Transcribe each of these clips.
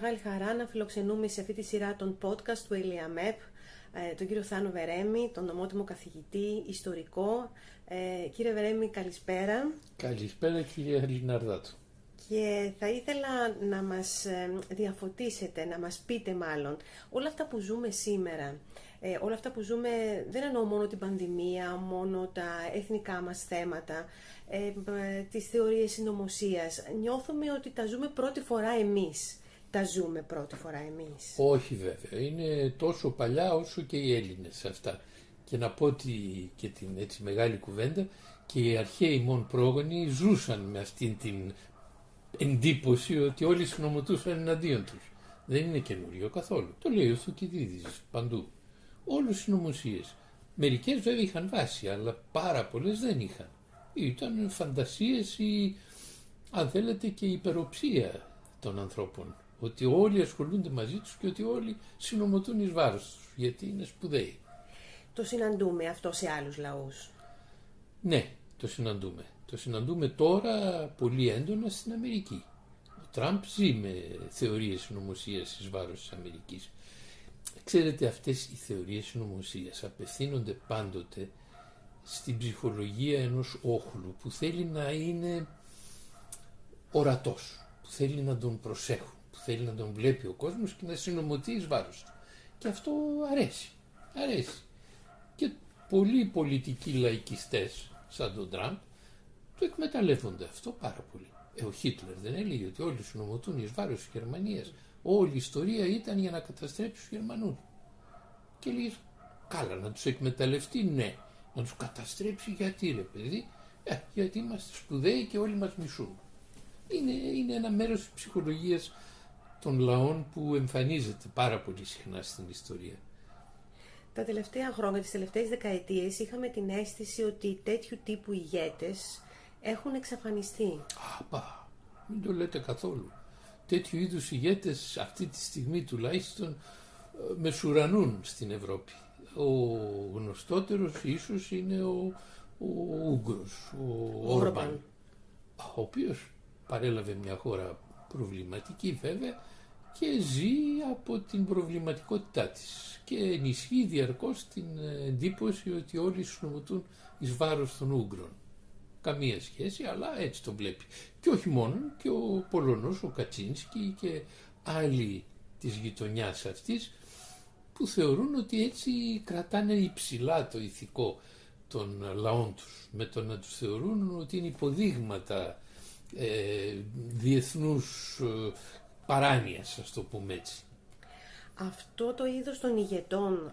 μεγάλη χαρά να φιλοξενούμε σε αυτή τη σειρά των podcast του ΕΛΙΑΜΕΠ τον κύριο Θάνο Βερέμη, τον ομότιμο καθηγητή, ιστορικό. Κύριε Βερέμη, καλησπέρα. Καλησπέρα, κύριε Λιναρδάτου. Και θα ήθελα να μας διαφωτίσετε, να μας πείτε μάλλον, όλα αυτά που ζούμε σήμερα, όλα αυτά που ζούμε, δεν εννοώ μόνο την πανδημία, μόνο τα εθνικά μας θέματα, τις θεωρίες συνωμοσίας. Νιώθουμε ότι τα ζούμε πρώτη φορά εμείς. Όχι βέβαια. Είναι τόσο παλιά όσο και οι Έλληνες αυτά. Και να πω ότι και την έτσι μεγάλη κουβέντα, και οι αρχαίοι μόν πρόγονοι ζούσαν με αυτήν την εντύπωση ότι όλοι συνομωτούσαν εναντίον τους. Δεν είναι καινούριο καθόλου. Το λέει ο Θουκυδίδης παντού. Όλους συνωμοσίες. Μερικές βέβαια είχαν βάση, αλλά πάρα πολλές δεν είχαν. Ήταν φαντασίες ή αν θέλετε και υπεροψία των ανθρώπων. Ότι όλοι ασχολούνται μαζί τους και ότι όλοι συνομωτούν εις βάρος τους, γιατί είναι σπουδαίοι. Το συναντούμε αυτό σε άλλους λαούς? Ναι, το συναντούμε. Το συναντούμε τώρα πολύ έντονα στην Αμερική. Ο Τραμπ ζει με θεωρίες συνωμοσίας εις βάρος της Αμερικής. Ξέρετε, αυτές οι θεωρίες συνωμοσίας απευθύνονται πάντοτε στην ψυχολογία ενός όχλου που θέλει να είναι ορατός, που θέλει να τον προσέχουν, που θέλει να τον βλέπει ο κόσμος και να συνομωτεί εις βάρος του. Και αυτό αρέσει, αρέσει. Και πολλοί πολιτικοί λαϊκιστές σαν τον Τραμπ το εκμεταλλεύονται αυτό πάρα πολύ. Ο Χίτλερ δεν έλεγε ότι όλοι συνομωτούν εις βάρος της Γερμανίας? Όλη η ιστορία ήταν για να καταστρέψει τους Γερμανούς. Και λέει, καλά, να τους εκμεταλλευτεί, ναι. Να τους καταστρέψει γιατί ρε παιδί? Γιατί είμαστε σπουδαίοι και όλοι μας μισούν. Είναι ένα μέρος της ψυχολογίας των λαών που εμφανίζεται πάρα πολύ συχνά στην ιστορία. Τα τελευταία χρόνια, τις τελευταίες δεκαετίες, είχαμε την αίσθηση ότι τέτοιου τύπου ηγέτες έχουν εξαφανιστεί. Απα, μην το λέτε καθόλου. Τέτοιου είδους ηγέτες αυτή τη στιγμή τουλάχιστον μεσουρανούν στην Ευρώπη. Ο γνωστότερος ίσως είναι ο Ούγγρος, ο Όρμπαν, ο οποίος παρέλαβε μια χώρα προβληματική βέβαια και ζει από την προβληματικότητά της και ενισχύει διαρκώς την εντύπωση ότι όλοι συνομωτούν εις βάρος των Ούγγρων. Καμία σχέση, αλλά έτσι τον βλέπει. Και όχι μόνο, και ο Πολωνός, ο Κατσίνσκι και άλλοι της γειτονιάς αυτής που θεωρούν ότι έτσι κρατάνε υψηλά το ηθικό των λαών τους με το να τους θεωρούν ότι είναι υποδείγματα διεθνούς παράνοιας, ας το πούμε έτσι. Αυτό το είδος των ηγετών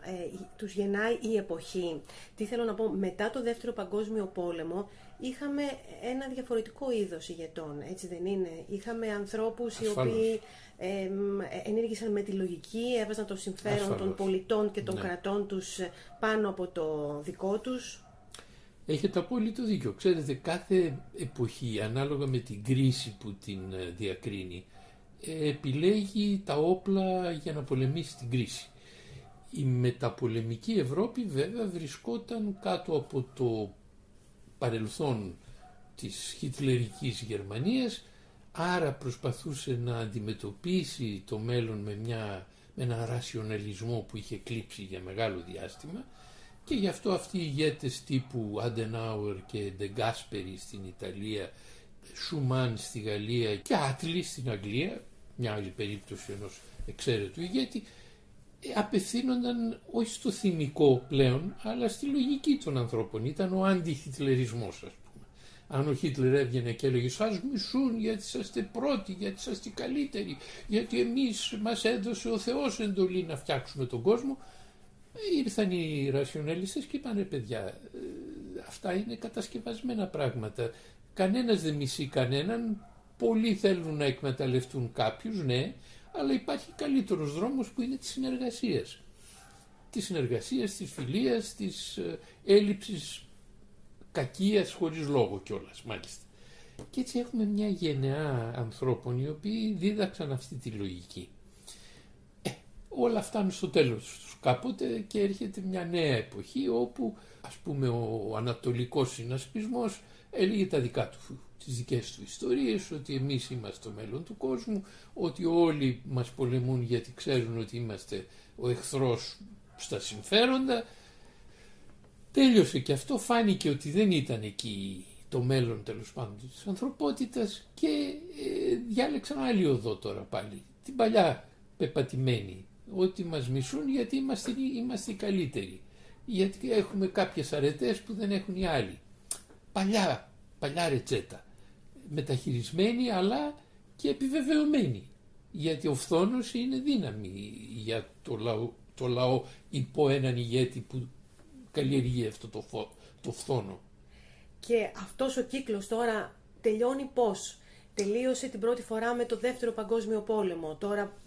τους γεννάει η εποχή. Τι θέλω να πω, μετά το Δεύτερο Παγκόσμιο Πόλεμο είχαμε ένα διαφορετικό είδος ηγετών, έτσι δεν είναι? Είχαμε ανθρώπους ασφαλώς, οι οποίοι ενήργησαν με τη λογική, έβαζαν το συμφέρον ασφαλώς των πολιτών και των κρατών τους πάνω από το δικό τους. Έχετε απόλυτο δίκιο. Ξέρετε, κάθε εποχή, ανάλογα με την κρίση που την διακρίνει, επιλέγει τα όπλα για να πολεμήσει την κρίση. Η μεταπολεμική Ευρώπη βέβαια βρισκόταν κάτω από το παρελθόν της χιτλερικής Γερμανίας, άρα προσπαθούσε να αντιμετωπίσει το μέλλον με ένα ρασιοναλισμό που είχε κλείψει για μεγάλο διάστημα, και γι' αυτό αυτοί οι ηγέτες τύπου Αντενάουερ και Ντεγκάσπερι στην Ιταλία, Σουμάν στη Γαλλία και Άτλι στην Αγγλία, μια άλλη περίπτωση ενός εξαίρετου ηγέτη, απευθύνονταν όχι στο θυμικό πλέον, αλλά στη λογική των ανθρώπων. Ήταν ο αντιχιτλερισμός, ας πούμε. Αν ο Χίτλερ έβγαινε και έλεγε «Σας μισούν γιατί είσαστε πρώτοι, γιατί είσαστε καλύτεροι, γιατί εμείς μας έδωσε ο Θεός εντολή να φτιάξουμε τον κόσμο», ήρθαν οι ρασιοναλιστές και είπαν «Ρε παιδιά, αυτά είναι κατασκευασμένα πράγματα. Κανένας δεν μισεί κανέναν, πολλοί θέλουν να εκμεταλλευτούν κάποιους, ναι, αλλά υπάρχει καλύτερος δρόμος που είναι της συνεργασίας. Της συνεργασίας, της φιλίας, της έλλειψης κακίας χωρίς λόγο κιόλας, μάλιστα». Και έτσι έχουμε μια γενεά ανθρώπων οι οποίοι δίδαξαν αυτή τη λογική. όλα φτάνουν στο τέλος τους κάποτε και έρχεται μια νέα εποχή όπου ας πούμε ο ανατολικός συνασπισμός έλεγε τα δικά του, τις δικές του ιστορίες, ότι εμείς είμαστε το μέλλον του κόσμου, ότι όλοι μας πολεμούν γιατί ξέρουν ότι είμαστε ο εχθρός στα συμφέροντα. Τέλειωσε και αυτό, φάνηκε ότι δεν ήταν εκεί το μέλλον τέλος πάντων της ανθρωπότητας και διάλεξαν άλλη οδό τώρα πάλι, την παλιά πεπατημένη, ότι μας μισούν γιατί είμαστε οι καλύτεροι, γιατί έχουμε κάποιες αρετές που δεν έχουν οι άλλοι. Παλιά ρετσέτα, μεταχειρισμένη αλλά και επιβεβαιωμένη, γιατί ο φθόνος είναι δύναμη για το λαό υπό έναν ηγέτη που καλλιεργεί αυτό το φθόνο. Και αυτός ο κύκλος τώρα τελειώνει πώς? Τελείωσε την πρώτη φορά με το Δεύτερο Παγκόσμιο Πόλεμο. Τώρα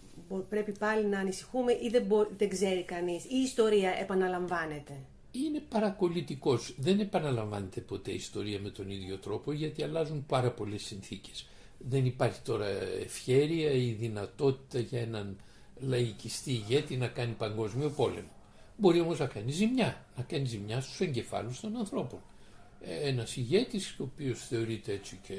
πρέπει πάλι να ανησυχούμε ή δεν ξέρει κανείς? Η ιστορία επαναλαμβάνεται? Είναι παρακολητικός. Δεν επαναλαμβάνεται ποτέ η ιστορία με τον ίδιο τρόπο, γιατί αλλάζουν πάρα πολλές συνθήκες. Δεν υπάρχει τώρα ευχέρεια ή δυνατότητα για έναν λαϊκιστή ηγέτη να κάνει παγκόσμιο πόλεμο. Μπορεί όμως να κάνει ζημιά, στους εγκεφάλους των ανθρώπων. Ένας ηγέτης ο οποίος θεωρείται έτσι και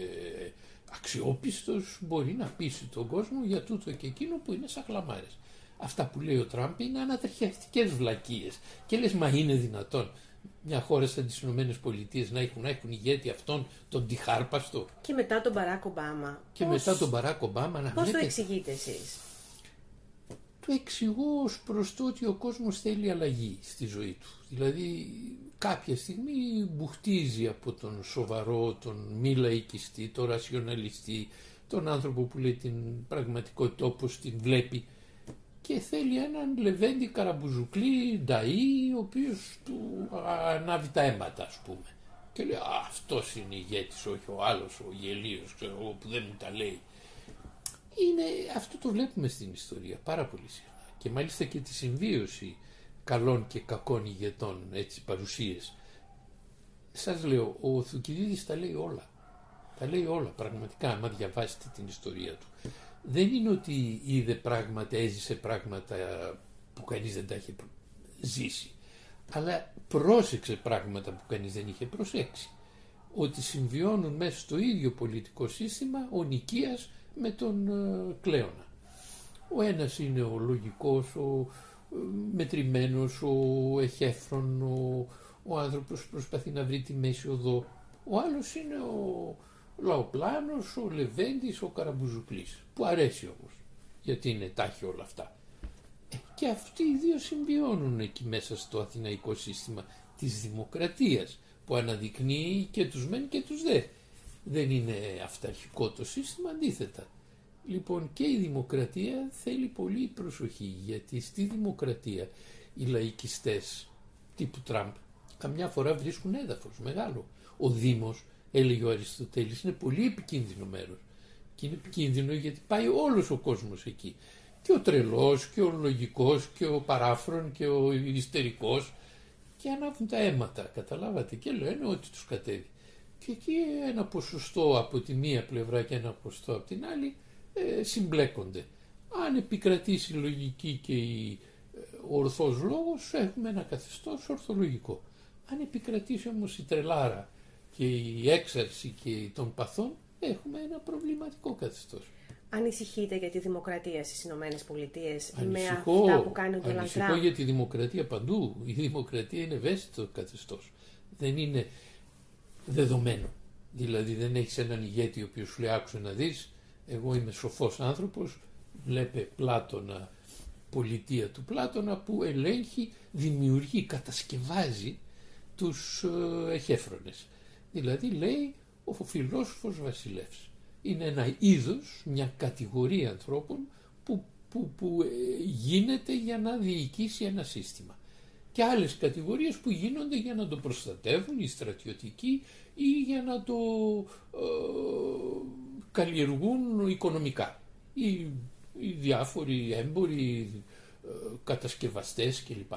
αξιόπιστος μπορεί να πείσει τον κόσμο για τούτο και εκείνο που είναι σαν χλαμάρες. Αυτά που λέει ο Τραμπ είναι ανατριχιαστικές βλακίες και λες, μα είναι δυνατόν μια χώρα σαν τις ΗΠΑ να έχουν ηγέτη αυτόν τον τυχάρπαστο? Και μετά τον Μπαράκ Ομπάμα. Πώς το εξηγείτε εσείς? Το εξηγώ ως προς το ότι ο κόσμος θέλει αλλαγή στη ζωή του. Δηλαδή κάποια στιγμή μπουχτίζει από τον σοβαρό, τον μη λαϊκιστή, τον ρασιοναλιστή, τον άνθρωπο που λέει την πραγματικότητα όπως την βλέπει και θέλει έναν λεβέντη καραμπουζουκλή νταΐ ο οποίος του ανάβει τα αίματα, ας πούμε. Και λέει, αυτός είναι ηγέτης, όχι ο άλλος, ο γελίος, ξέρω, που δεν μου τα λέει. Αυτό το βλέπουμε στην ιστορία πάρα πολύ συχνά και μάλιστα και τη συμβίωση καλών και κακών ηγετών, έτσι, παρουσίες. Σας λέω, ο Θουκυδίδης τα λέει όλα. Πραγματικά, άμα διαβάσετε την ιστορία του. Δεν είναι ότι είδε πράγματα, έζησε πράγματα που κανείς δεν τα είχε ζήσει, αλλά πρόσεξε πράγματα που κανείς δεν είχε προσέξει. Ότι συμβιώνουν μέσα στο ίδιο πολιτικό σύστημα ο Νικίας με τον Κλέωνα. Ο ένας είναι ο λογικός, ο μετρημένος, ο εχέφρον, ο άνθρωπος που προσπαθεί να βρει τη μέση οδό. Ο άλλος είναι ο λαοπλάνος, ο λεβέντης, ο καραμπουζουκλής, που αρέσει όμως, γιατί είναι τάχη όλα αυτά. Και αυτοί οι δύο συμβιώνουν εκεί μέσα στο αθηναϊκό σύστημα της δημοκρατίας, που αναδεικνύει και τους μεν και τους δε. Δεν είναι αυταρχικό το σύστημα, αντίθετα. Λοιπόν, και η δημοκρατία θέλει πολύ προσοχή, γιατί στη δημοκρατία οι λαϊκιστές τύπου Τραμπ καμιά φορά βρίσκουν έδαφος μεγάλο. Ο Δήμος, έλεγε ο Αριστοτέλης, είναι πολύ επικίνδυνο μέρος. Και είναι επικίνδυνο γιατί πάει όλος ο κόσμος εκεί. Και ο τρελός, και ο λογικός, και ο παράφρον, και ο ιστερικός. Και ανάβουν τα αίματα, καταλάβατε, και λένε ότι τους κατέβει. Και εκεί ένα ποσοστό από τη μία πλευρά και ένα ποσοστό από την άλλη συμπλέκονται. Αν επικρατήσει η λογική και ο ορθός λόγος, έχουμε ένα καθεστώς ορθολογικό. Αν επικρατήσει όμως η τρελάρα και η έξαρση και των παθών, έχουμε ένα προβληματικό καθεστώς. Ανησυχείτε για τη δημοκρατία στις Ηνωμένες Πολιτείες με αυτά που κάνει ο Ντόναλντ Τραμπ? Ανησυχώ για τη δημοκρατία παντού. Η δημοκρατία είναι ευαίσθητο καθεστώς. Δεν είναι δεδομένο. Δηλαδή δεν έχεις έναν ηγέτη ο οποίος σου λέει, άκουσε να δεις, εγώ είμαι σοφός άνθρωπος, βλέπε Πλάτωνα, πολιτεία του Πλάτωνα που ελέγχει, δημιουργεί, κατασκευάζει τους εχέφρονες. Δηλαδή λέει ο φιλόσοφος βασιλεύς. Είναι ένα είδος, μια κατηγορία ανθρώπων που γίνεται για να διοικήσει ένα σύστημα. Και άλλες κατηγορίες που γίνονται για να το προστατεύουν, οι στρατιωτικοί, ή για να το καλλιεργούν οικονομικά. Οι διάφοροι έμποροι, κατασκευαστές κλπ.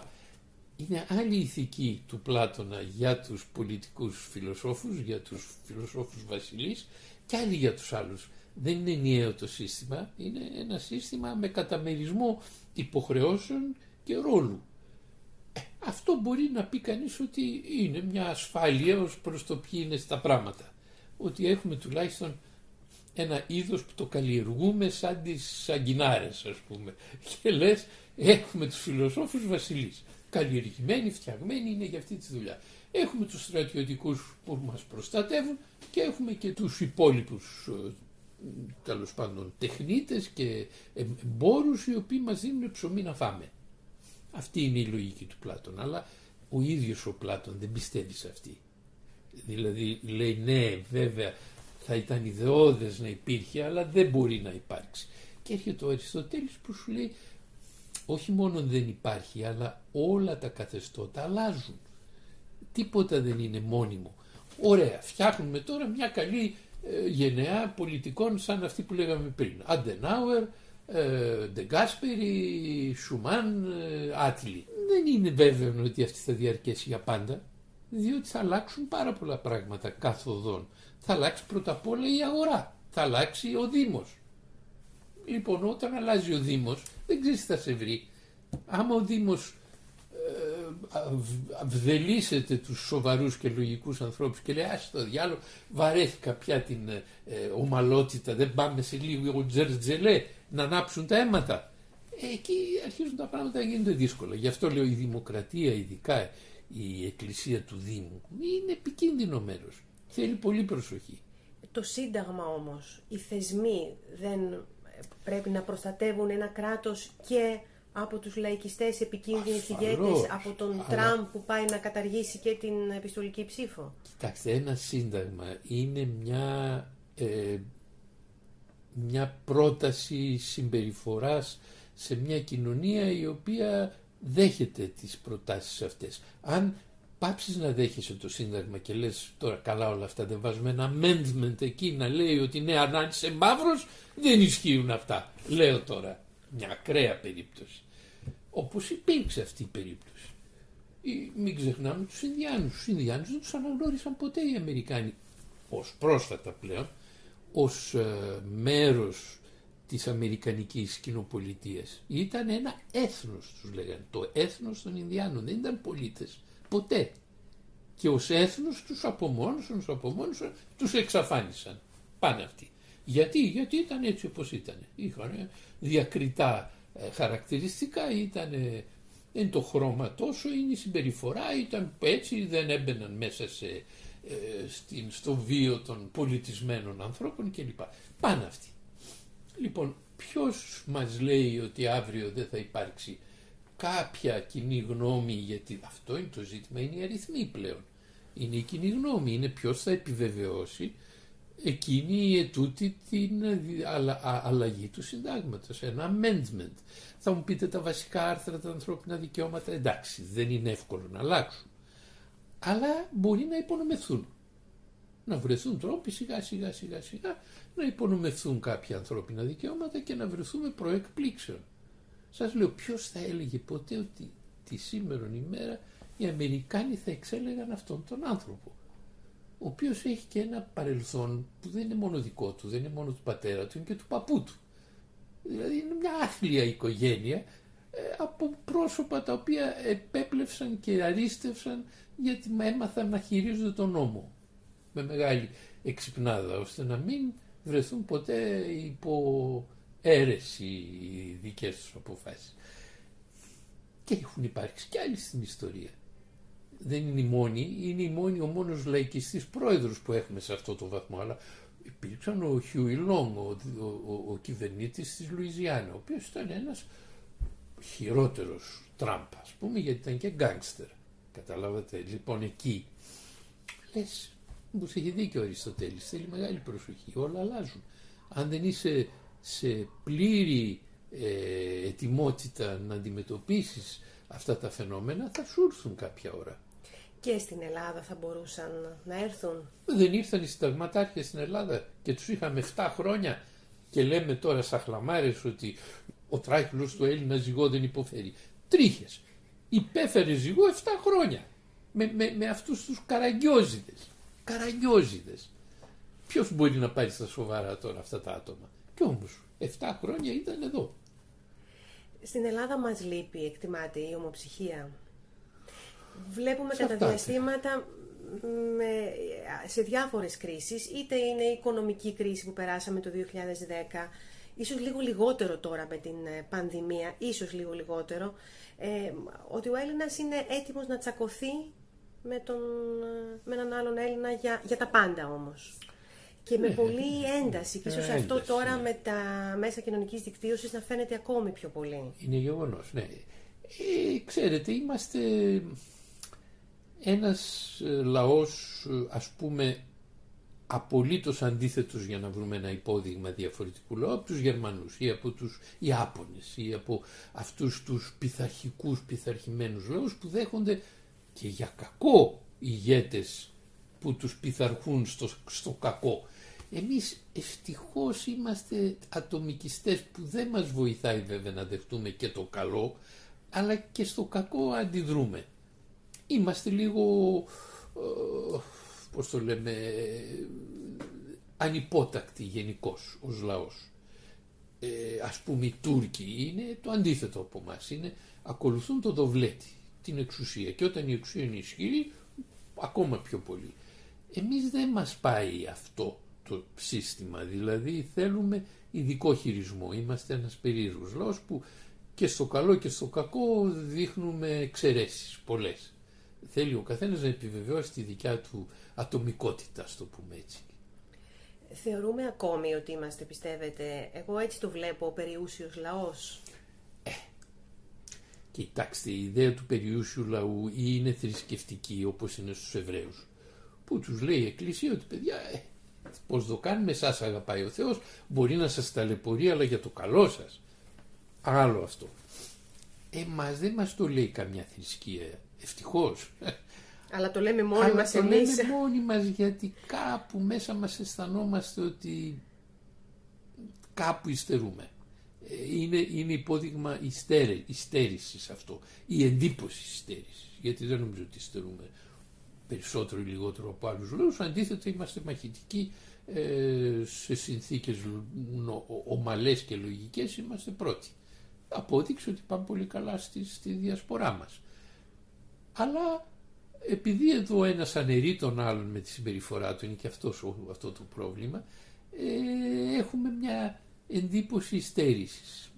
Είναι άλλη ηθική του Πλάτωνα για τους πολιτικούς φιλοσόφους, για τους φιλοσόφους βασιλείς και άλλη για τους άλλους. Δεν είναι ενιαίο το σύστημα, είναι ένα σύστημα με καταμερισμό υποχρεώσεων και ρόλου. Αυτό μπορεί να πει κανείς ότι είναι μια ασφάλεια ως προς το ποιοι είναι στα πράγματα. Ότι έχουμε τουλάχιστον ένα είδος που το καλλιεργούμε σαν τις αγκινάρες, ας πούμε. Και λες, έχουμε τους φιλοσόφους βασιλείς. Καλλιεργημένοι, φτιαγμένοι είναι για αυτή τη δουλειά. Έχουμε τους στρατιωτικούς που μας προστατεύουν και έχουμε και τους υπόλοιπους, τέλος πάντων, τεχνίτες και εμπόρους οι οποίοι μας δίνουν ψωμί να φάμε. Αυτή είναι η λογική του Πλάτων, αλλά ο ίδιος ο Πλάτων δεν πιστεύει σε αυτή. Δηλαδή λέει ναι, βέβαια θα ήταν ιδεώδες να υπήρχε, αλλά δεν μπορεί να υπάρξει. Και έρχεται ο Αριστοτέλης που σου λέει όχι μόνο δεν υπάρχει, αλλά όλα τα καθεστώτα αλλάζουν. Τίποτα δεν είναι μόνιμο. Ωραία, φτιάχνουμε τώρα μια καλή γενεά πολιτικών σαν αυτή που λέγαμε πριν. Αντενάουερ, Ντεγκάσπερι, Σουμάν, Άτλι. Δεν είναι βέβαιο ότι αυτή θα διαρκέσει για πάντα, διότι θα αλλάξουν πάρα πολλά πράγματα καθοδόν. Θα αλλάξει πρώτα απ' όλα η αγορά, θα αλλάξει ο Δήμος. Λοιπόν, όταν αλλάζει ο Δήμος, δεν ξέρεις τι θα σε βρει. Άμα ο Δήμος βδελίσεται τους σοβαρούς και λογικούς ανθρώπους και λέει άσε το διάλογο, βαρέθηκα πια την ομαλότητα, δεν πάμε σε λίγο τζερτζελέ να ανάψουν τα αίματα. Εκεί αρχίζουν τα πράγματα να γίνονται δύσκολα. Γι' αυτό λέω η δημοκρατία, ειδικά η εκκλησία του Δήμου, είναι επικίνδυνο μέρος. Θέλει πολύ προσοχή. Το Σύνταγμα όμως, οι θεσμοί δεν πρέπει να προστατεύουν ένα κράτος και από τους λαϊκιστές επικίνδυνους ηγέτες, από τον Τραμπ που πάει να καταργήσει και την επιστολική ψήφο? Κοιτάξτε, ένα σύνταγμα είναι μια πρόταση συμπεριφοράς σε μια κοινωνία η οποία δέχεται τις προτάσεις αυτές. Αν πάψεις να δέχεσαι το σύνταγμα και λες τώρα καλά όλα αυτά, δεν βάζουμε ένα amendment εκεί να λέει ότι ναι, αν είσαι μαύρος δεν ισχύουν αυτά. Λέω τώρα μια ακραία περίπτωση. Όπως υπήρξε αυτή η περίπτωση. Μην ξεχνάμε τους Ινδιάνους. Τους Ινδιάνους δεν τους αναγνώρισαν ποτέ οι Αμερικάνοι, ως πρόσφατα πλέον, ως μέρος της αμερικανικής κοινοπολιτείας. Ήταν ένα έθνος, τους λέγανε, το έθνος των Ινδιάνων. Δεν ήταν πολίτες ποτέ. Και ως έθνος τους απομόνωσαν, τους εξαφάνισαν. Πάνε αυτοί. Γιατί ήταν έτσι όπως ήταν. Είχαν διακριτά χαρακτηριστικά, ήταν το χρώμα τόσο, είναι η συμπεριφορά, ήταν έτσι, δεν έμπαιναν μέσα στο βίο των πολιτισμένων ανθρώπων κλπ. Πάνε αυτοί. Λοιπόν, ποιος μας λέει ότι αύριο δεν θα υπάρξει κάποια κοινή γνώμη, γιατί αυτό είναι το ζήτημα, είναι οι αριθμοί πλέον. Είναι η κοινή γνώμη, είναι ποιος θα επιβεβαιώσει εκείνη ετούτη την αλλαγή του συντάγματος, ένα amendment. Θα μου πείτε τα βασικά άρθρα, τα ανθρώπινα δικαιώματα, εντάξει, δεν είναι εύκολο να αλλάξουν. Αλλά μπορεί να υπονομευθούν. Να βρεθούν τρόποι σιγά σιγά να υπονομευθούν κάποια ανθρώπινα δικαιώματα και να βρεθούμε προεκπλήξεων. Σας λέω, ποιος θα έλεγε ποτέ ότι τη σήμερον ημέρα οι Αμερικάνοι θα εξέλεγαν αυτόν τον άνθρωπο, ο οποίος έχει και ένα παρελθόν που δεν είναι μόνο δικό του, δεν είναι μόνο του πατέρα του, είναι και του παππού του. Δηλαδή είναι μια άθλια οικογένεια από πρόσωπα τα οποία επέπλευσαν και αρίστευσαν, γιατί έμαθαν να χειρίζονται τον νόμο με μεγάλη εξυπνάδα, ώστε να μην βρεθούν ποτέ υπό αίρεση οι δικές τους αποφάσεις. Και έχουν υπάρξει κι άλλοι στην ιστορία. Δεν είναι η μόνη, ο μόνος λαϊκιστής πρόεδρος που έχουμε σε αυτό το βαθμό, αλλά υπήρξαν ο Χιουι Λονγκ, ο κυβερνήτης της Λουιζιάννα, ο οποίος ήταν ένας χειρότερος Τραμπ, ας πούμε, γιατί ήταν και γκάνγκστερ. Καταλάβατε, λοιπόν, εκεί. Λες, όπως έχει δει και ο Αριστοτέλης, θέλει μεγάλη προσοχή, όλα αλλάζουν. Αν δεν είσαι σε πλήρη ετοιμότητα να αντιμετωπίσεις αυτά τα φαινόμενα, θα σου έρθουν κάποια ώρα. Και στην Ελλάδα θα μπορούσαν να έρθουν? Δεν ήρθαν οι συνταγματάρχες στην Ελλάδα και τους είχαμε 7 χρόνια και λέμε τώρα σαν χλαμάρες ότι ο τράιχλος του Έλληνα ζυγό δεν υποφέρει. Τρίχες. υπέφερε ζυγό 7 χρόνια με αυτούς τους καραγκιόζιδες. Ποιος μπορεί να πάρει στα σοβαρά τώρα αυτά τα άτομα? Κι όμως 7 χρόνια ήταν εδώ. Στην Ελλάδα μας λείπει, εκτιμάται, η ομοψυχία. Βλέπουμε σε κατά διαστήματα σε διάφορες κρίσεις, είτε είναι η οικονομική κρίση που περάσαμε το 2010, ίσως λίγο λιγότερο τώρα με την πανδημία, ίσως λίγο λιγότερο, ότι ο Έλληνας είναι έτοιμος να τσακωθεί με έναν άλλον Έλληνα για τα πάντα όμως. Και με πολλή ένταση, και ίσως αυτό τώρα με τα μέσα κοινωνικής δικτύωσης να φαίνεται ακόμη πιο πολύ. Είναι γεγονός, ναι. Ξέρετε, είμαστε ένας λαός, ας πούμε, απολύτως αντίθετος, για να βρούμε ένα υπόδειγμα διαφορετικού λαού, από τους Γερμανούς ή από τους Ιάπωνες ή από αυτούς τους πειθαρχημένους λαούς που δέχονται και για κακό ηγέτες που τους πειθαρχούν στο κακό. Εμείς ευτυχώς είμαστε ατομικιστές, που δεν μας βοηθάει βέβαια να δεχτούμε και το καλό, αλλά και στο κακό αντιδρούμε. Είμαστε λίγο, πώς το λέμε, ανυπότακτοι γενικώς ως λαός. Ας πούμε οι Τούρκοι είναι το αντίθετο από εμάς, ακολουθούν το δοβλέτη, την εξουσία, και όταν η εξουσία είναι ισχυρή ακόμα πιο πολύ. Εμείς δεν μας πάει αυτό το σύστημα, δηλαδή θέλουμε ειδικό χειρισμό. Είμαστε ένας περίεργος λαός που και στο καλό και στο κακό δείχνουμε εξαιρέσεις πολλές. Θέλει ο καθένας να επιβεβαιώσει τη δικιά του ατομικότητα, στο πούμε έτσι. Θεωρούμε ακόμη ότι είμαστε, πιστεύετε, εγώ έτσι το βλέπω, ο περιούσιος λαός? Κοιτάξτε, η ιδέα του περιούσιου λαού είναι θρησκευτική, όπως είναι στους Εβραίους, που τους λέει η Εκκλησία ότι παιδιά, πώς το κάνουμε, σας αγαπάει ο Θεός, μπορεί να σας ταλαιπωρεί, αλλά για το καλό σας. Άλλο αυτό. Μας δεν μας το λέει καμιά θρησκεία, ευτυχώς. Αλλά το λέμε μόνοι μας εμείς. Το λέμε μόνοι μας, γιατί κάπου μέσα μας αισθανόμαστε ότι κάπου υστερούμε. Είναι υπόδειγμα υστέρησης αυτό, η εντύπωση υστέρησης, γιατί δεν νομίζω ότι υστερούμε περισσότερο ή λιγότερο από άλλους λόγους. Αντίθετα, είμαστε μαχητικοί, σε συνθήκες ομαλές και λογικές είμαστε πρώτοι. Απόδειξε ότι πάμε πολύ καλά στη διασπορά μας. Αλλά επειδή εδώ ένας αναιρεί τον άλλον με τη συμπεριφορά του, είναι και αυτό το πρόβλημα, έχουμε μια εντύπωση υστέρησης.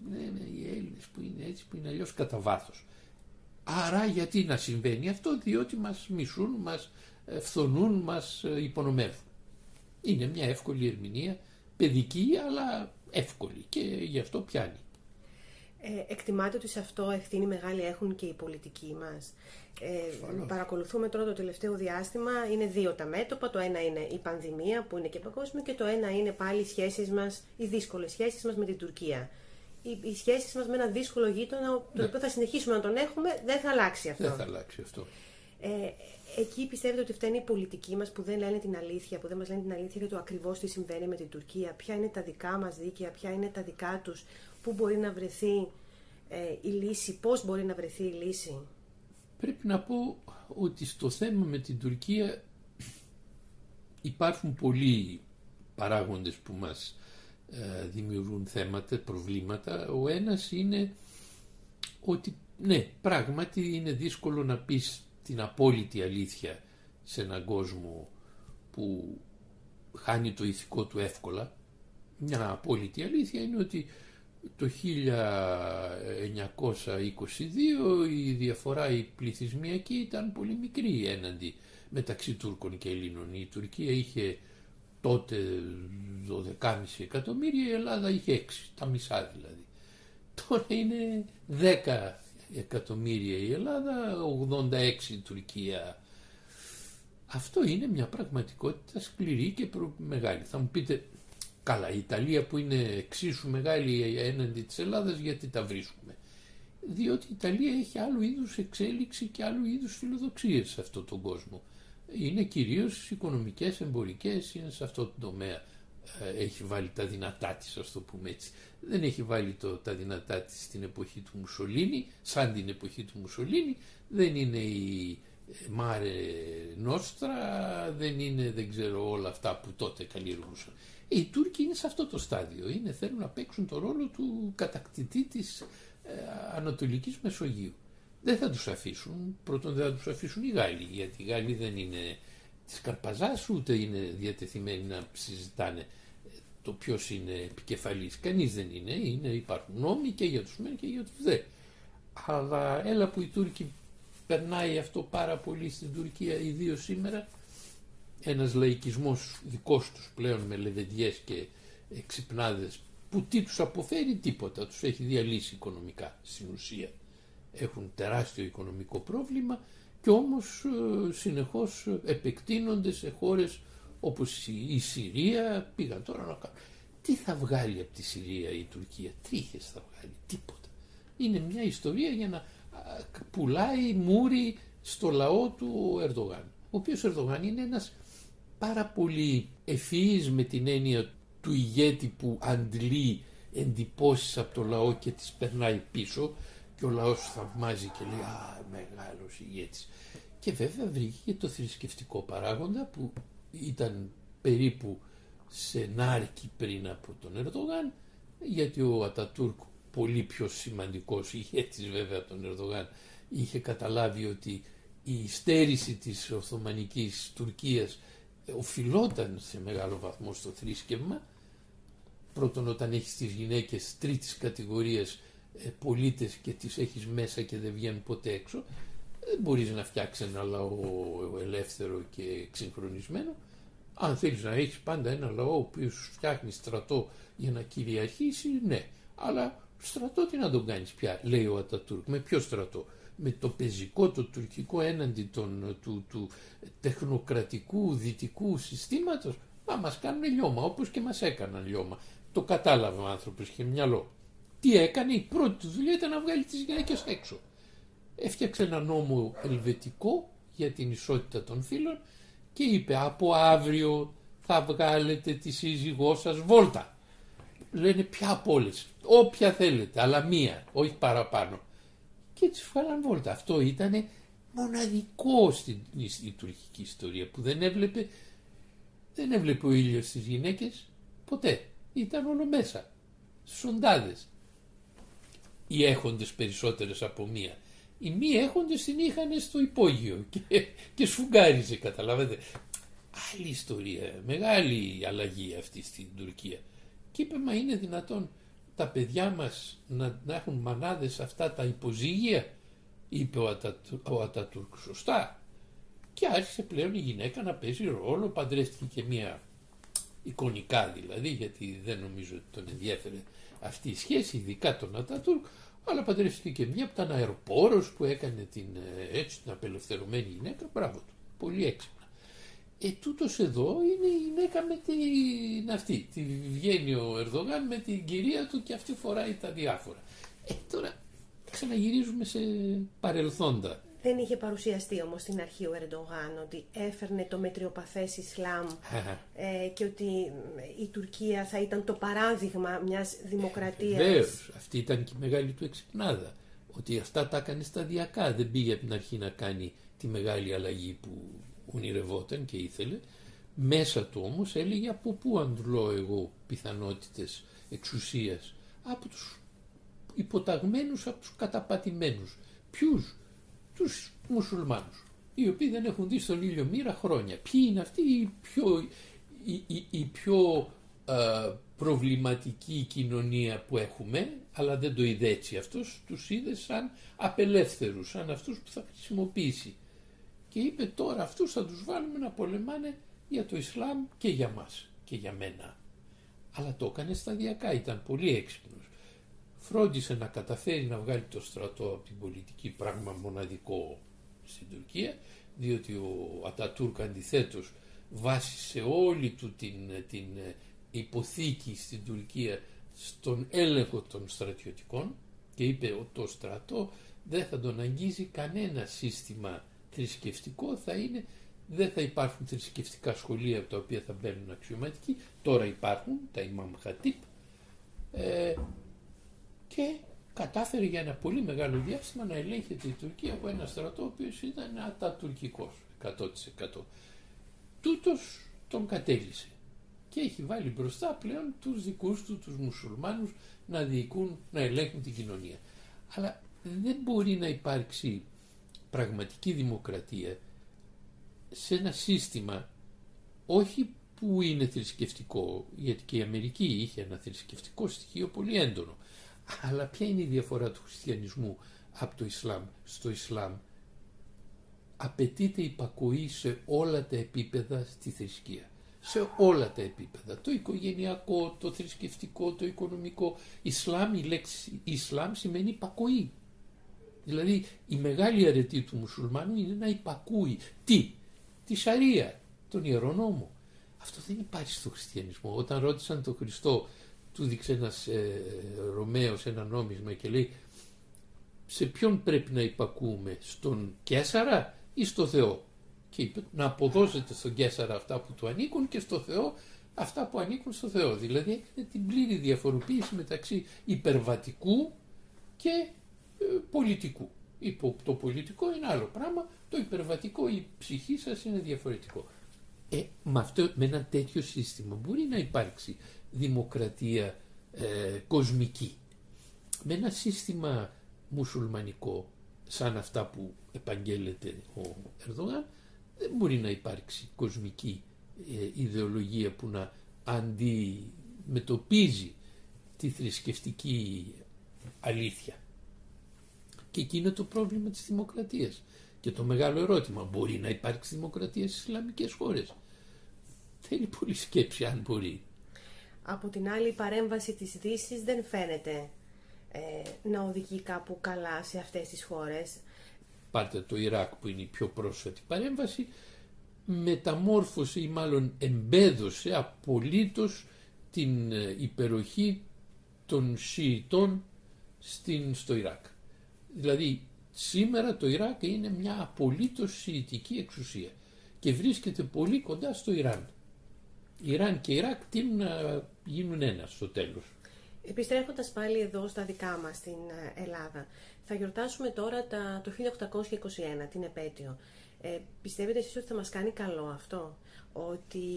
Οι Έλληνες που είναι έτσι, που είναι αλλιώς, κατά βάθος. Άρα γιατί να συμβαίνει αυτό? Διότι μας μισούν, μας φθονούν, μας υπονομεύουν. Είναι μια εύκολη ερμηνεία, παιδική αλλά εύκολη, και γι' αυτό πιάνει. Εκτιμάται ότι σε αυτό ευθύνη μεγάλη έχουν και οι πολιτικοί μας. Παρακολουθούμε τώρα το τελευταίο διάστημα, είναι δύο τα μέτωπα. Το ένα είναι η πανδημία, που είναι και παγκόσμιο, και το ένα είναι πάλι οι σχέσεις μας, οι δύσκολες σχέσεις μας με την Τουρκία. Οι σχέσεις μας με ένα δύσκολο γείτονα, το οποίο θα συνεχίσουμε να τον έχουμε, δεν θα αλλάξει αυτό. Δεν θα αλλάξει αυτό. Εκεί πιστεύετε ότι φταίνει η πολιτική μας, που δεν λένε την αλήθεια, που δεν μας λένε την αλήθεια για το ακριβώς τι συμβαίνει με την Τουρκία, ποια είναι τα δικά μας δίκαια, ποια είναι τα δικά τους, πού μπορεί να βρεθεί η λύση, πώς μπορεί να βρεθεί η λύση? Πρέπει να πω ότι στο θέμα με την Τουρκία υπάρχουν πολλοί παράγοντες που μας δημιουργούν θέματα, προβλήματα. Ο ένας είναι ότι ναι, πράγματι είναι δύσκολο να πεις την απόλυτη αλήθεια σε έναν κόσμο που χάνει το ηθικό του εύκολα. Μια απόλυτη αλήθεια είναι ότι το 1922 η διαφορά η πληθυσμιακή ήταν πολύ μικρή έναντι μεταξύ Τούρκων και Ελλήνων. Η Τουρκία είχε τότε 12,5 εκατομμύρια, η Ελλάδα είχε 6, τα μισά δηλαδή. Τώρα είναι 10 εκατομμύρια η Ελλάδα, 86 η Τουρκία. Αυτό είναι μια πραγματικότητα σκληρή και μεγάλη. Θα μου πείτε, καλά, η Ιταλία που είναι εξίσου μεγάλη έναντι της Ελλάδας, γιατί τα βρίσκουμε? Διότι η Ιταλία έχει άλλου είδους εξέλιξη και άλλου είδους φιλοδοξίες σε αυτόν τον κόσμο. Είναι κυρίως οικονομικές, εμπορικές, είναι σε αυτό το τομέα. έχει βάλει τα δυνατά της, ας το πούμε έτσι. Δεν έχει βάλει τα δυνατά της στην εποχή του Μουσολίνη, σαν την εποχή του Μουσολίνη, δεν είναι η Μάρε Νόστρα, δεν είναι δεν ξέρω όλα αυτά που τότε καλλιεργούσαν. Οι Τούρκοι είναι σε αυτό το στάδιο, θέλουν να παίξουν το ρόλο του κατακτητή της Ανατολικής Μεσογείου. Δεν θα τους αφήσουν, πρώτον δεν θα τους αφήσουν οι Γάλλοι, γιατί οι Γάλλοι δεν είναι της Καρπαζάς, ούτε είναι διατεθειμένοι να συζητάνε το ποιος είναι επικεφαλής. Κανείς δεν είναι, υπάρχουν νόμοι και για τους μεν και για τους δε. Αλλά έλα που οι Τούρκοι, περνάει αυτό πάρα πολύ στην Τουρκία, ιδίως σήμερα, ένας λαϊκισμός δικός τους πλέον με λεβεντιές και ξυπνάδες, που τι τους αποφέρει? Τίποτα, τους έχει διαλύσει οικονομικά στην ουσία. Έχουν τεράστιο οικονομικό πρόβλημα και όμως συνεχώς επεκτείνονται σε χώρες όπως η Συρία, πήγαν τώρα να κάνουν. Τι θα βγάλει από τη Συρία η Τουρκία? Τρίχες θα βγάλει, τίποτα. Είναι μια ιστορία για να πουλάει μούρι στο λαό του ο Ερντογάν, ο οποίος Ερντογάν είναι ένας πάρα πολύ ευφυής με την έννοια του ηγέτη που αντλεί εντυπώσεις από το λαό και τις περνάει πίσω. Και ο λαός θαυμάζει και λέει «Α, μεγάλος ηγέτης». Και βέβαια βρήκε και το θρησκευτικό παράγοντα που ήταν περίπου σε νάρκη πριν από τον Ερντογάν, γιατί ο Ατατούρκ, πολύ πιο σημαντικός ηγέτης βέβαια από τον Ερντογάν, είχε καταλάβει ότι η στέρηση της Οθωμανικής Τουρκίας οφειλόταν σε μεγάλο βαθμό στο θρήσκευμα. Πρώτον, όταν έχεις τις γυναίκες τρίτης κατηγορίας πολίτες και τις έχεις μέσα και δεν βγαίνουν ποτέ έξω, δεν μπορείς να φτιάξεις ένα λαό ελεύθερο και εξυγχρονισμένο. Αν θέλεις να έχεις πάντα ένα λαό ο οποίος σου φτιάχνει στρατό για να κυριαρχήσει, ναι, αλλά στρατό τι να τον κάνεις πια, λέει ο Ατατούρκ. Με ποιο στρατό? Με το πεζικό, το τουρκικό έναντι του τεχνοκρατικού δυτικού συστήματος? Μα μας κάνουν λιώμα, όπως και μας έκαναν λιώμα. Το κατάλαβε ο άνθρωπος, είχε μυαλό. Τι έκανε? Η πρώτη του δουλειά ήταν να βγάλει τις γυναίκες έξω. Έφτιαξε ένα νόμο ελβετικό για την ισότητα των φύλων και είπε από αύριο θα βγάλετε τη σύζυγό σας βόλτα. Λένε πια από όλες, όποια θέλετε, αλλά μία, όχι παραπάνω. Και έτσι βγάλαν βόλτα. Αυτό ήταν μοναδικό στην τουρκική ιστορία, που δεν έβλεπε ο ήλιος στις γυναίκες ποτέ. Ήταν όλο μέσα, στους οντάδες. Οι έχοντες περισσότερες από μία. Οι μη έχοντες την είχαν στο υπόγειο και σφουγγάριζε, καταλαβαίνετε. Άλλη ιστορία, μεγάλη αλλαγή αυτή στην Τουρκία. Και είπε, μα είναι δυνατόν τα παιδιά μας να έχουν μανάδες αυτά τα υποζύγια? Είπε ο Ατατούρκ, σωστά. Και άρχισε πλέον η γυναίκα να παίζει ρόλο, παντρεύτηκε και μία εικονικά δηλαδή, γιατί δεν νομίζω ότι τον ενδιέφερε αυτή η σχέση, ειδικά τον Ατατούρκ, αλλά παντρεύτηκε και μία που ήταν αεροπόρος, που έκανε την απελευθερωμένη γυναίκα, μπράβο του, πολύ έξυπνα. Τούτος εδώ είναι η γυναίκα με την αυτή, τη βγαίνει ο Ερντογάν με την κυρία του και αυτή φοράει τα διάφορα. Τώρα ξαναγυρίζουμε σε παρελθόντα. Δεν είχε παρουσιαστεί όμως στην αρχή ο Ερντογάν ότι έφερνε το μετριοπαθές Ισλάμ και ότι η Τουρκία θα ήταν το παράδειγμα μιας δημοκρατίας. Βεβαίως, αυτή ήταν και η μεγάλη του εξυπνάδα, ότι αυτά τα έκανε σταδιακά, δεν πήγε από την αρχή να κάνει τη μεγάλη αλλαγή που ονειρευόταν και ήθελε. Μέσα του όμως έλεγε από πού αντλώ εγώ πιθανότητες εξουσίας? Από τους υποταγμένους, από τους καταπατημένους. Ποιους? Τους μουσουλμάνους, οι οποίοι δεν έχουν δει στον ήλιο μοίρα χρόνια. Ποιοι είναι αυτοί? Η πιο προβληματική κοινωνία που έχουμε, αλλά δεν το είδε έτσι αυτός, τους είδε σαν απελεύθερους, σαν αυτούς που θα χρησιμοποιήσει. Και είπε τώρα αυτούς θα τους βάλουμε να πολεμάνε για το Ισλάμ και για μας και για μένα. Αλλά το έκανε σταδιακά, ήταν πολύ έξυπνος. Φρόντισε να καταφέρει να βγάλει το στρατό από την πολιτική, πράγμα μοναδικό στην Τουρκία, διότι ο Ατατούρκ αντιθέτως βάσισε όλη του την υποθήκη στην Τουρκία στον έλεγχο των στρατιωτικών και είπε ότι το στρατό δεν θα τον αγγίζει κανένα σύστημα θρησκευτικό, θα είναι δεν θα υπάρχουν θρησκευτικά σχολεία από τα οποία θα μπαίνουν αξιωματικοί. Τώρα υπάρχουν τα Ιμάμ Χατίπ και κατάφερε για ένα πολύ μεγάλο διάστημα να ελέγχεται η Τουρκία από ένα στρατό ο οποίος ήταν ατατουρκικός 100%. Τούτος τον κατέλησε και έχει βάλει μπροστά πλέον τους δικούς του, τους μουσουλμάνους, να διοικούν, να ελέγχουν την κοινωνία. Αλλά δεν μπορεί να υπάρξει πραγματική δημοκρατία σε ένα σύστημα όχι που είναι θρησκευτικό, γιατί και η Αμερική είχε ένα θρησκευτικό στοιχείο πολύ έντονο, αλλά ποια είναι η διαφορά του χριστιανισμού από το Ισλάμ? Στο Ισλάμ απαιτείται υπακοή σε όλα τα επίπεδα στη θρησκεία. Σε όλα τα επίπεδα, το οικογενειακό, το θρησκευτικό, το οικονομικό. Ισλάμ, η λέξη Ισλάμ σημαίνει υπακοή. Δηλαδή η μεγάλη αρετή του μουσουλμάνου είναι να υπακούει. Τι? Τη Σαρία, τον Ιερό Νόμο. Αυτό δεν υπάρχει στο χριστιανισμό. Όταν ρώτησαν τον Χριστό, του δείξε ένας Ρωμαίος ένα νόμισμα και λέει σε ποιον πρέπει να υπακούμε, στον Κέσαρα ή στο Θεό? Και είπε να αποδώσετε στον Κέσαρα αυτά που του ανήκουν και στο Θεό αυτά που ανήκουν στο Θεό. Δηλαδή έκανε την πλήρη διαφοροποίηση μεταξύ υπερβατικού και πολιτικού. Το πολιτικό είναι άλλο πράγμα, το υπερβατικό, η ψυχή σας είναι διαφορετικό. Με ένα τέτοιο σύστημα μπορεί να υπάρξει δημοκρατία κοσμική. Με ένα σύστημα μουσουλμανικό σαν αυτά που επαγγέλλεται ο Ερντογάν δεν μπορεί να υπάρξει κοσμική ιδεολογία που να αντιμετωπίζει τη θρησκευτική αλήθεια. Και εκεί είναι το πρόβλημα της δημοκρατίας. Και το μεγάλο ερώτημα, μπορεί να υπάρξει δημοκρατία στις Ισλαμικές χώρες? Θέλει πολύ σκέψη αν μπορεί. Από την άλλη, η παρέμβαση της Δύσης δεν φαίνεται να οδηγεί κάπου καλά σε αυτές τις χώρες. Πάρτε το Ιράκ που είναι η πιο πρόσφατη παρέμβαση, μεταμόρφωσε ή μάλλον εμπέδωσε απολύτως την υπεροχή των Σιητών στο Ιράκ. Δηλαδή σήμερα το Ιράκ είναι μια απολύτως σιητική εξουσία και βρίσκεται πολύ κοντά στο Ιράν. Ιράν και Ιράκ τείνουν να γίνουν ένα στο τέλος. Επιστρέφοντας πάλι εδώ στα δικά μας στην Ελλάδα, θα γιορτάσουμε τώρα το 1821, την επέτειο. Πιστεύετε εσείς ότι θα μας κάνει καλό αυτό? Ότι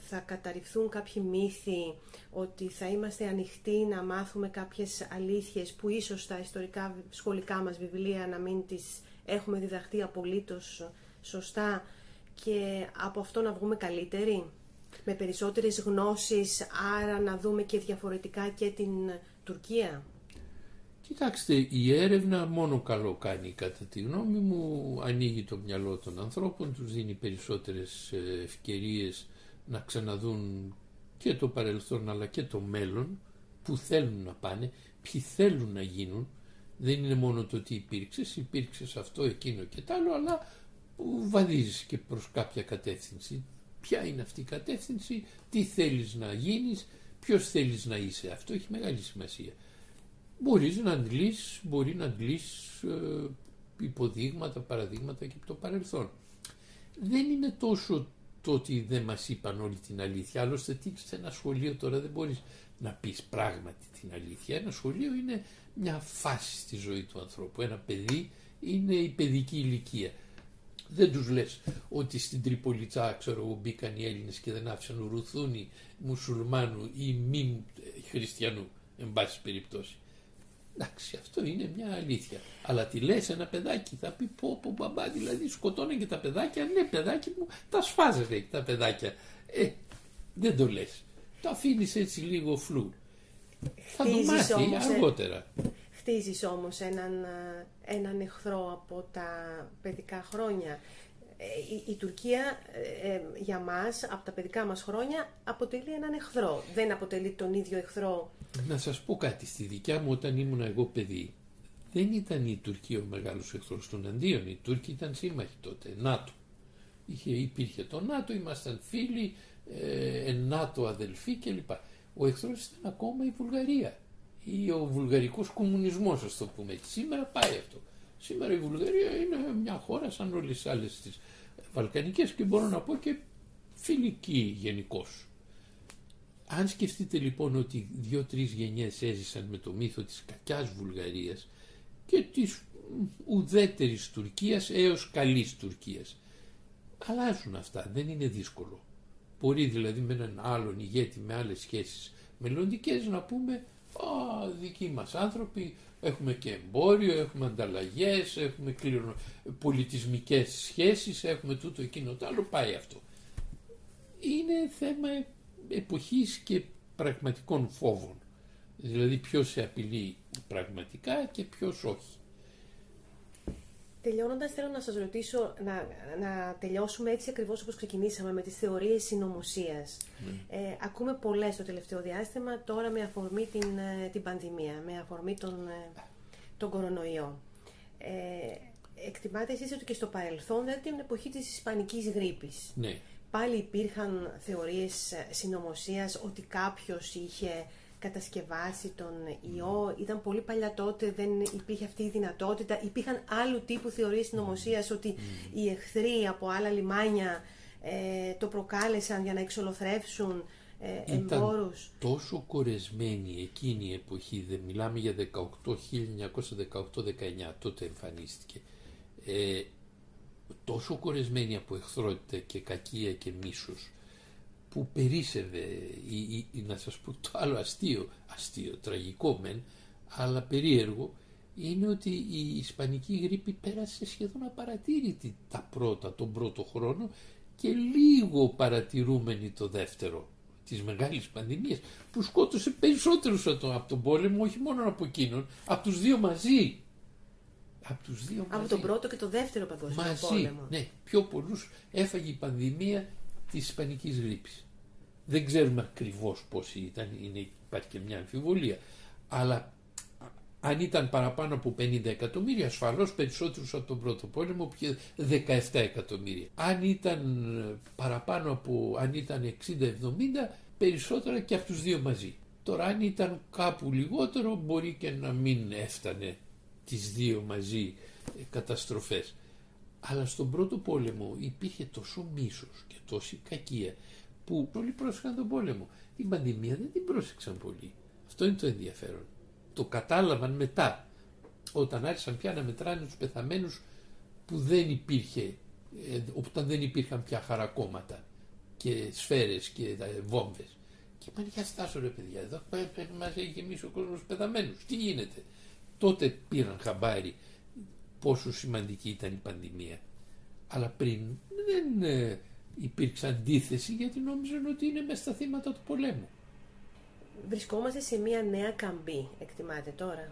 θα καταρριφθούν κάποιοι μύθοι, ότι θα είμαστε ανοιχτοί να μάθουμε κάποιες αλήθειες που ίσως τα ιστορικά σχολικά μας βιβλία να μην τις έχουμε διδαχτεί απολύτως σωστά και από αυτό να βγούμε καλύτεροι, με περισσότερες γνώσεις, άρα να δούμε και διαφορετικά και την Τουρκία? Κοιτάξτε, η έρευνα μόνο καλό κάνει κατά τη γνώμη μου, ανοίγει το μυαλό των ανθρώπων, τους δίνει περισσότερες ευκαιρίες να ξαναδούν και το παρελθόν αλλά και το μέλλον, που θέλουν να πάνε, ποιοι θέλουν να γίνουν, δεν είναι μόνο το τι υπήρξες αυτό, εκείνο και τ' άλλο, αλλά βαδίζεις και προς κάποια κατεύθυνση. Ποια είναι αυτή η κατεύθυνση, τι θέλεις να γίνεις, ποιος θέλεις να είσαι, αυτό έχει μεγάλη σημασία. Μπορεί να αντλήσεις υποδείγματα, παραδείγματα και από το παρελθόν. Δεν είναι τόσο το ότι δεν μας είπαν όλη την αλήθεια. Άλλωστε, τι σε ένα σχολείο τώρα δεν μπορείς να πεις πράγματι την αλήθεια. Ένα σχολείο είναι μια φάση στη ζωή του ανθρώπου. Ένα παιδί είναι η παιδική ηλικία. Δεν τους λες ότι στην Τριπολιτσά, ξέρω, μπήκαν οι Έλληνες και δεν άφησαν ουρουθούνι μουσουλμάνου ή μη χριστιανού, εν πάση περιπτώσει. Εντάξει, αυτό είναι μια αλήθεια. Αλλά τη λες ένα παιδάκι, θα πει πω μπαμπά, δηλαδή σκοτώνε και τα παιδάκια, ναι παιδάκι μου, τα σφάζεται και τα παιδάκια. Δεν το λες. Το αφήνεις έτσι λίγο φλού. Θα το μάθει όμως, αργότερα. Χτίζεις όμως έναν εχθρό από τα παιδικά χρόνια. Η Τουρκία για μας, από τα παιδικά μας χρόνια, αποτελεί έναν εχθρό. Δεν αποτελεί τον ίδιο εχθρό. Να σας πω κάτι. Στη δικιά μου, όταν ήμουν εγώ παιδί, δεν ήταν η Τουρκία ο μεγάλος εχθρός των αντίον. Οι Τούρκοι ήταν σύμμαχοι τότε. ΝΑΤΟ. Υπήρχε το ΝΑΤΟ, ήμασταν φίλοι, ΝΑΤΟ αδελφοί κλπ. Ο εχθρός ήταν ακόμα η Βουλγαρία ή ο βουλγαρικός κομμουνισμός, ας το πούμε. Σήμερα πάει αυτό. Σήμερα η Βουλγαρία είναι μια χώρα σαν όλες τις άλλες της βαλκανικές και μπορώ να πω και φιλική γενικώς. Αν σκεφτείτε λοιπόν ότι 2-3 γενιές έζησαν με το μύθο της κακιάς Βουλγαρίας και της ουδέτερης Τουρκίας έως καλής Τουρκίας, αλλάζουν αυτά, δεν είναι δύσκολο. Μπορεί δηλαδή με έναν άλλον ηγέτη με άλλες σχέσεις μελλοντικές να πούμε «Α, δικοί μας άνθρωποι, έχουμε και εμπόριο, έχουμε ανταλλαγές, έχουμε πολιτισμικές σχέσεις, έχουμε τούτο εκείνο το άλλο, πάει αυτό». Είναι θέμα εποχής και πραγματικών φόβων, δηλαδή ποιος σε απειλεί πραγματικά και ποιος όχι. Τελειώνοντας, θέλω να σας ρωτήσω να τελειώσουμε έτσι ακριβώς όπως ξεκινήσαμε, με τις θεωρίες συνωμοσίας. Ακούμε πολλές το τελευταίο διάστημα, τώρα με αφορμή την πανδημία, με αφορμή τον κορονοϊό. Εκτιμάτε εσείς ότι και στο παρελθόν, δηλαδή την εποχή της ισπανικής γρίπης, ναι, πάλι υπήρχαν θεωρίες συνωμοσίας ότι κάποιος είχε κατασκευάσει τον ιό, ήταν πολύ παλιά τότε, δεν υπήρχε αυτή η δυνατότητα, υπήρχαν άλλου τύπου θεωρίες συνωμοσίας ότι οι εχθροί από άλλα λιμάνια το προκάλεσαν για να εξολοθρεύσουν εμπόρους. Ήταν τόσο κορεσμένη εκείνη η εποχή, δεν μιλάμε για 1918-1919, τότε εμφανίστηκε, τόσο κορεσμένη από εχθρότητα και κακία και μίσος, που περίσσευε, να σας πω το άλλο αστείο, τραγικό μεν, αλλά περίεργο, είναι ότι η ισπανική γρίπη πέρασε σχεδόν απαρατήρητη τον πρώτο χρόνο και λίγο παρατηρούμενη το δεύτερο, της μεγάλης πανδημίας, που σκότωσε περισσότερους από τον πόλεμο, όχι μόνο από εκείνον, από τους δύο μαζί. Από τον πρώτο και το δεύτερο παγκόσμιο πόλεμο. Ναι, πιο πολλούς έφαγε η πανδημία της ισπανικής γρίπης. Δεν ξέρουμε ακριβώς πόσοι ήταν, υπάρχει και μια αμφιβολία, αλλά αν ήταν παραπάνω από 50 εκατομμύρια, ασφαλώς περισσότερους από τον πρώτο πόλεμο που είχε 17 εκατομμύρια. Αν ήταν παραπάνω από, αν ήταν 60-70, περισσότερα και από τους δύο μαζί. Τώρα αν ήταν κάπου λιγότερο, μπορεί και να μην έφτανε τις δύο μαζί καταστροφές. Αλλά στον πρώτο πόλεμο υπήρχε τόσο μίσος και τόση κακία που όλοι πρόσεχαν τον πόλεμο. Την πανδημία δεν την πρόσεξαν πολύ. Αυτό είναι το ενδιαφέρον. Το κατάλαβαν μετά, όταν άρχισαν πια να μετράνε τους πεθαμένους που δεν υπήρχε, όταν δεν υπήρχαν πια χαρακόμματα και σφαίρες και βόμβες. Και είπαν, για στάσω ρε παιδιά, εδώ μας έχει γεμίσει ο κόσμος πεθαμένους, τι γίνεται. Τότε πήραν χαμπάρι πόσο σημαντική ήταν η πανδημία. Αλλά πριν δεν υπήρξε αντίθεση, γιατί νόμιζαν ότι είναι μέσα στα θύματα του πολέμου. Βρισκόμαστε σε μια νέα καμπή, εκτιμάτε τώρα,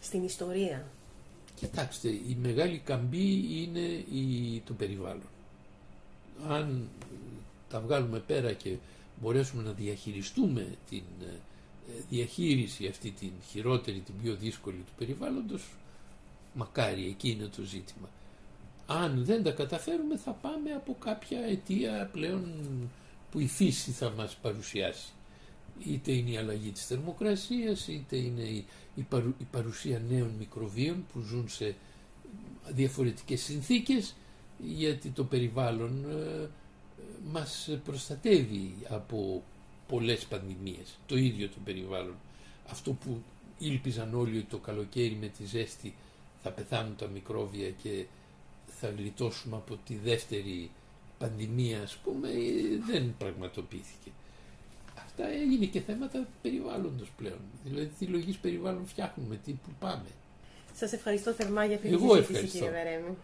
στην ιστορία. Κοιτάξτε, η μεγάλη καμπή είναι το περιβάλλον. Αν τα βγάλουμε πέρα και μπορέσουμε να διαχειριστούμε την διαχείριση αυτή την χειρότερη, την πιο δύσκολη του περιβάλλοντος, μακάρι, εκεί είναι το ζήτημα. Αν δεν τα καταφέρουμε, θα πάμε από κάποια αιτία πλέον που η φύση θα μας παρουσιάσει. Είτε είναι η αλλαγή της θερμοκρασίας, είτε είναι η παρουσία νέων μικροβίων που ζουν σε διαφορετικές συνθήκες, γιατί το περιβάλλον μας προστατεύει από πολλές πανδημίες, το ίδιο το περιβάλλον. Αυτό που ήλπιζαν όλοι ότι το καλοκαίρι με τη ζέστη θα πεθάνουν τα μικρόβια και θα γλιτώσουμε από τη δεύτερη πανδημία, ας πούμε, δεν πραγματοποιήθηκε. Αυτά έγινε και θέματα περιβάλλοντος πλέον. Δηλαδή τι λογής περιβάλλον φτιάχνουμε, τι που πάμε. Σας ευχαριστώ θερμά για αυτή τη συζήτηση, κύριε Βερέμη.